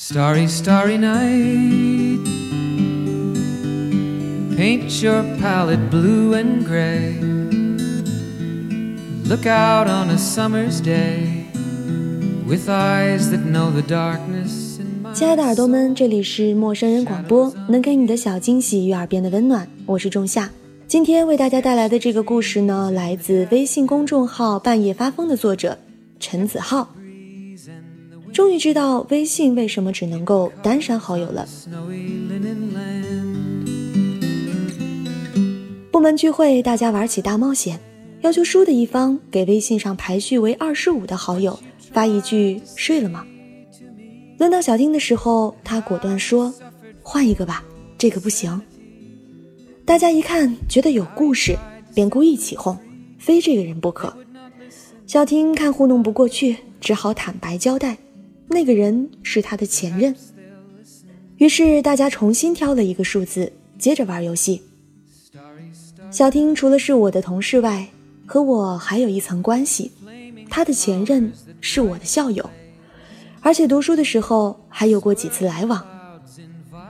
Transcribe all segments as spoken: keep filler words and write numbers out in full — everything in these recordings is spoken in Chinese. Starry, starry night, paint your palette blue and gray. Look out on a summer's day with eyes that know the darkness in my soul. 亲爱的耳朵们，这里是陌生人广播，能给你的小惊喜与耳边的温暖，我是仲夏。今天为大家带来的这个故事呢，来自微信公众号半夜发疯的作者陈子浩。终于知道微信为什么只能够单删好友了。部门聚会，大家玩起大冒险，要求输的一方给微信上排序为二十五的好友发一句睡了吗。轮到小丁的时候，他果断说换一个吧，这个不行。大家一看觉得有故事，便故意起哄，非这个人不可。小丁看糊弄不过去，只好坦白交代那个人是他的前任。于是大家重新挑了一个数字，接着玩游戏。小丁除了是我的同事外，和我还有一层关系，他的前任是我的校友，而且读书的时候还有过几次来往。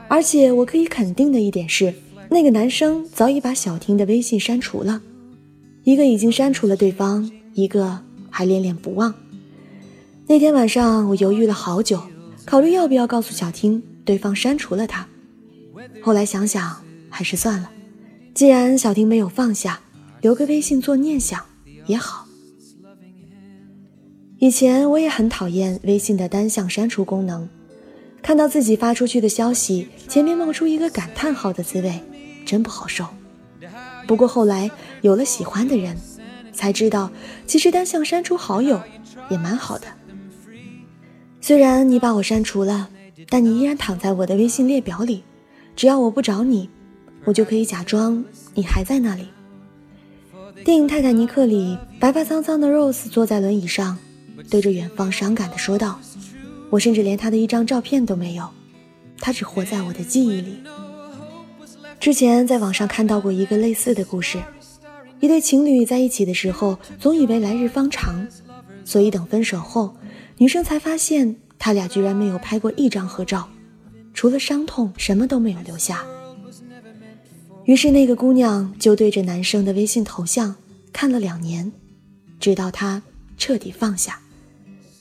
而且我可以肯定的一点是，那个男生早已把小丁的微信删除了，一个已经删除了对方，一个还恋恋不忘。那天晚上我犹豫了好久，考虑要不要告诉小丁对方删除了他。后来想想还是算了，既然小丁没有放下，留个微信做念想也好。以前我也很讨厌微信的单向删除功能，看到自己发出去的消息前面冒出一个感叹号的滋味真不好受。不过后来有了喜欢的人，才知道其实单向删除好友也蛮好的。虽然你把我删除了，但你依然躺在我的微信列表里，只要我不找你，我就可以假装你还在那里。电影《泰坦尼克》里，白发苍苍的 Rose 坐在轮椅上，对着远方伤感地说道，我甚至连她的一张照片都没有，她只活在我的记忆里。之前在网上看到过一个类似的故事，一对情侣在一起的时候总以为来日方长，所以等分手后，女生才发现他俩居然没有拍过一张合照，除了伤痛什么都没有留下。于是那个姑娘就对着男生的微信头像看了两年，直到他彻底放下。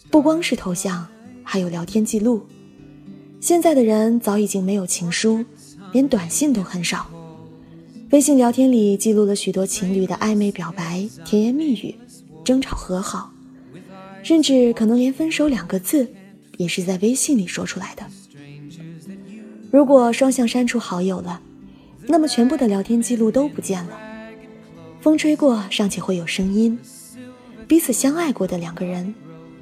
不光是头像，还有聊天记录。现在的人早已经没有情书，连短信都很少。微信聊天里记录了许多情侣的暧昧表白、甜言蜜语、争吵和好，甚至可能连分手两个字也是在微信里说出来的。如果双向删除好友了，那么全部的聊天记录都不见了。风吹过尚且会有声音，彼此相爱过的两个人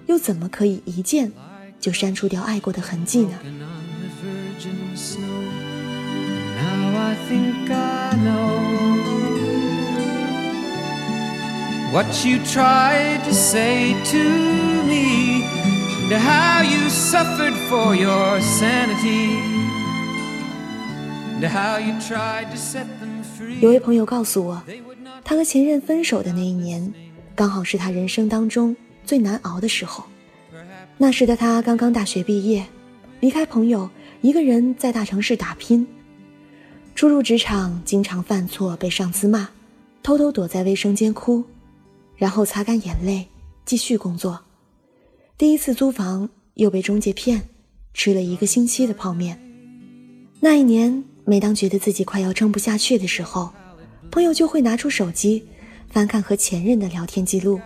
又怎么可以一见就删除掉爱过的痕迹呢？What you tried to say to me, and how you suffered for your sanity, and how you tried to set them free. 有位朋友告诉我，他和前任分手的那一年，刚好是他人生当中最难熬的时候。那时的他刚刚大学毕业，离开朋友，一个人在大城市打拼。初入职场，经常犯错，被上司骂，偷偷躲在卫生间哭，然后擦干眼泪继续工作。第一次租房又被中介骗，吃了一个星期的泡面。那一年，每当觉得自己快要撑不下去的时候，朋友就会拿出手机翻看和前任的聊天记录。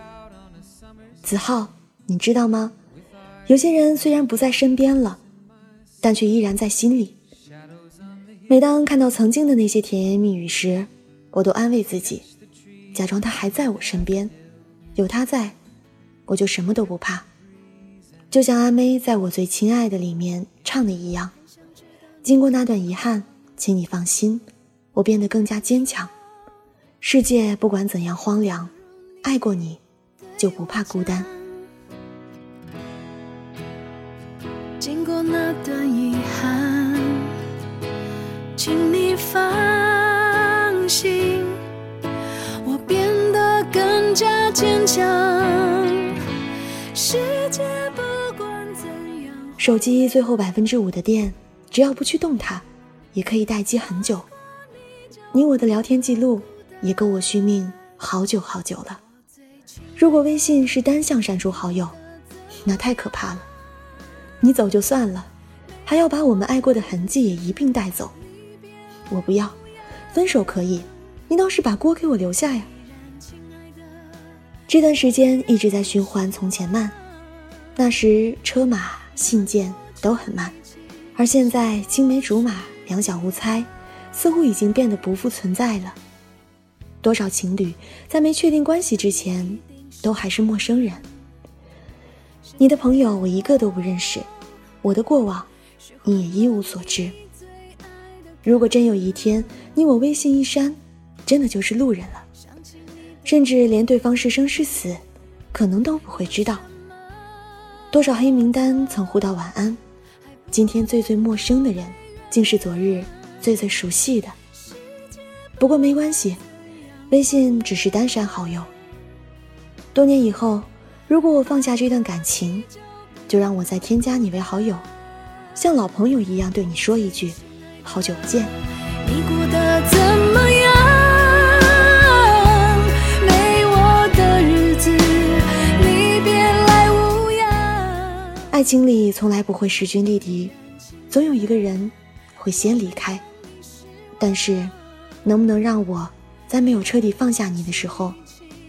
子浩，你知道吗？有些人虽然不在身边了，但却依然在心里。每当看到曾经的那些甜言蜜语时，我都安慰自己，假装他还在我身边，有他在，我就什么都不怕。就像阿妹在我最亲爱的里面唱的一样，经过那段遗憾，请你放心，我变得更加坚强。世界不管怎样荒凉，爱过你就不怕孤单。经过那段遗憾，请你放心，我变得更加坚强，世界不管怎样。手机最后百分之五的电，只要不去动它，也可以待机很久。你我的聊天记录也够我续命好久好久了。如果微信是单向删除好友，那太可怕了。你走就算了，还要把我们爱过的痕迹也一并带走。我不要，分手可以，你倒是把锅给我留下呀。这段时间一直在循环从前慢，那时车马信件都很慢，而现在青梅竹马两小无猜似乎已经变得不复存在了。多少情侣在没确定关系之前都还是陌生人。你的朋友我一个都不认识，我的过往你也一无所知。如果真有一天你我微信一删，真的就是路人了，甚至连对方是生是死可能都不会知道。多少黑名单曾互道晚安，今天最最陌生的人竟是昨日最最熟悉的。不过没关系，微信只是单删好友。多年以后，如果我放下这段感情，就让我再添加你为好友，像老朋友一样对你说一句好久不见。你过得怎么样？没我的日子你别来无恙。爱情里从来不会势均力敌，总有一个人会先离开。但是能不能让我在没有彻底放下你的时候，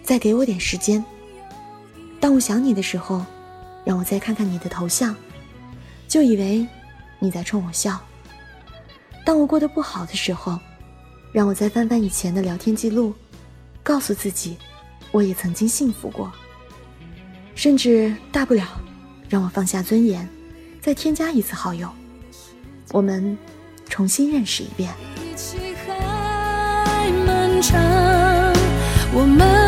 再给我点时间？当我想你的时候，让我再看看你的头像，就以为你在冲我笑。当我过得不好的时候，让我再翻翻以前的聊天记录，告诉自己我也曾经幸福过。甚至大不了让我放下尊严，再添加一次好友，我们重新认识一遍。一起还漫长，我们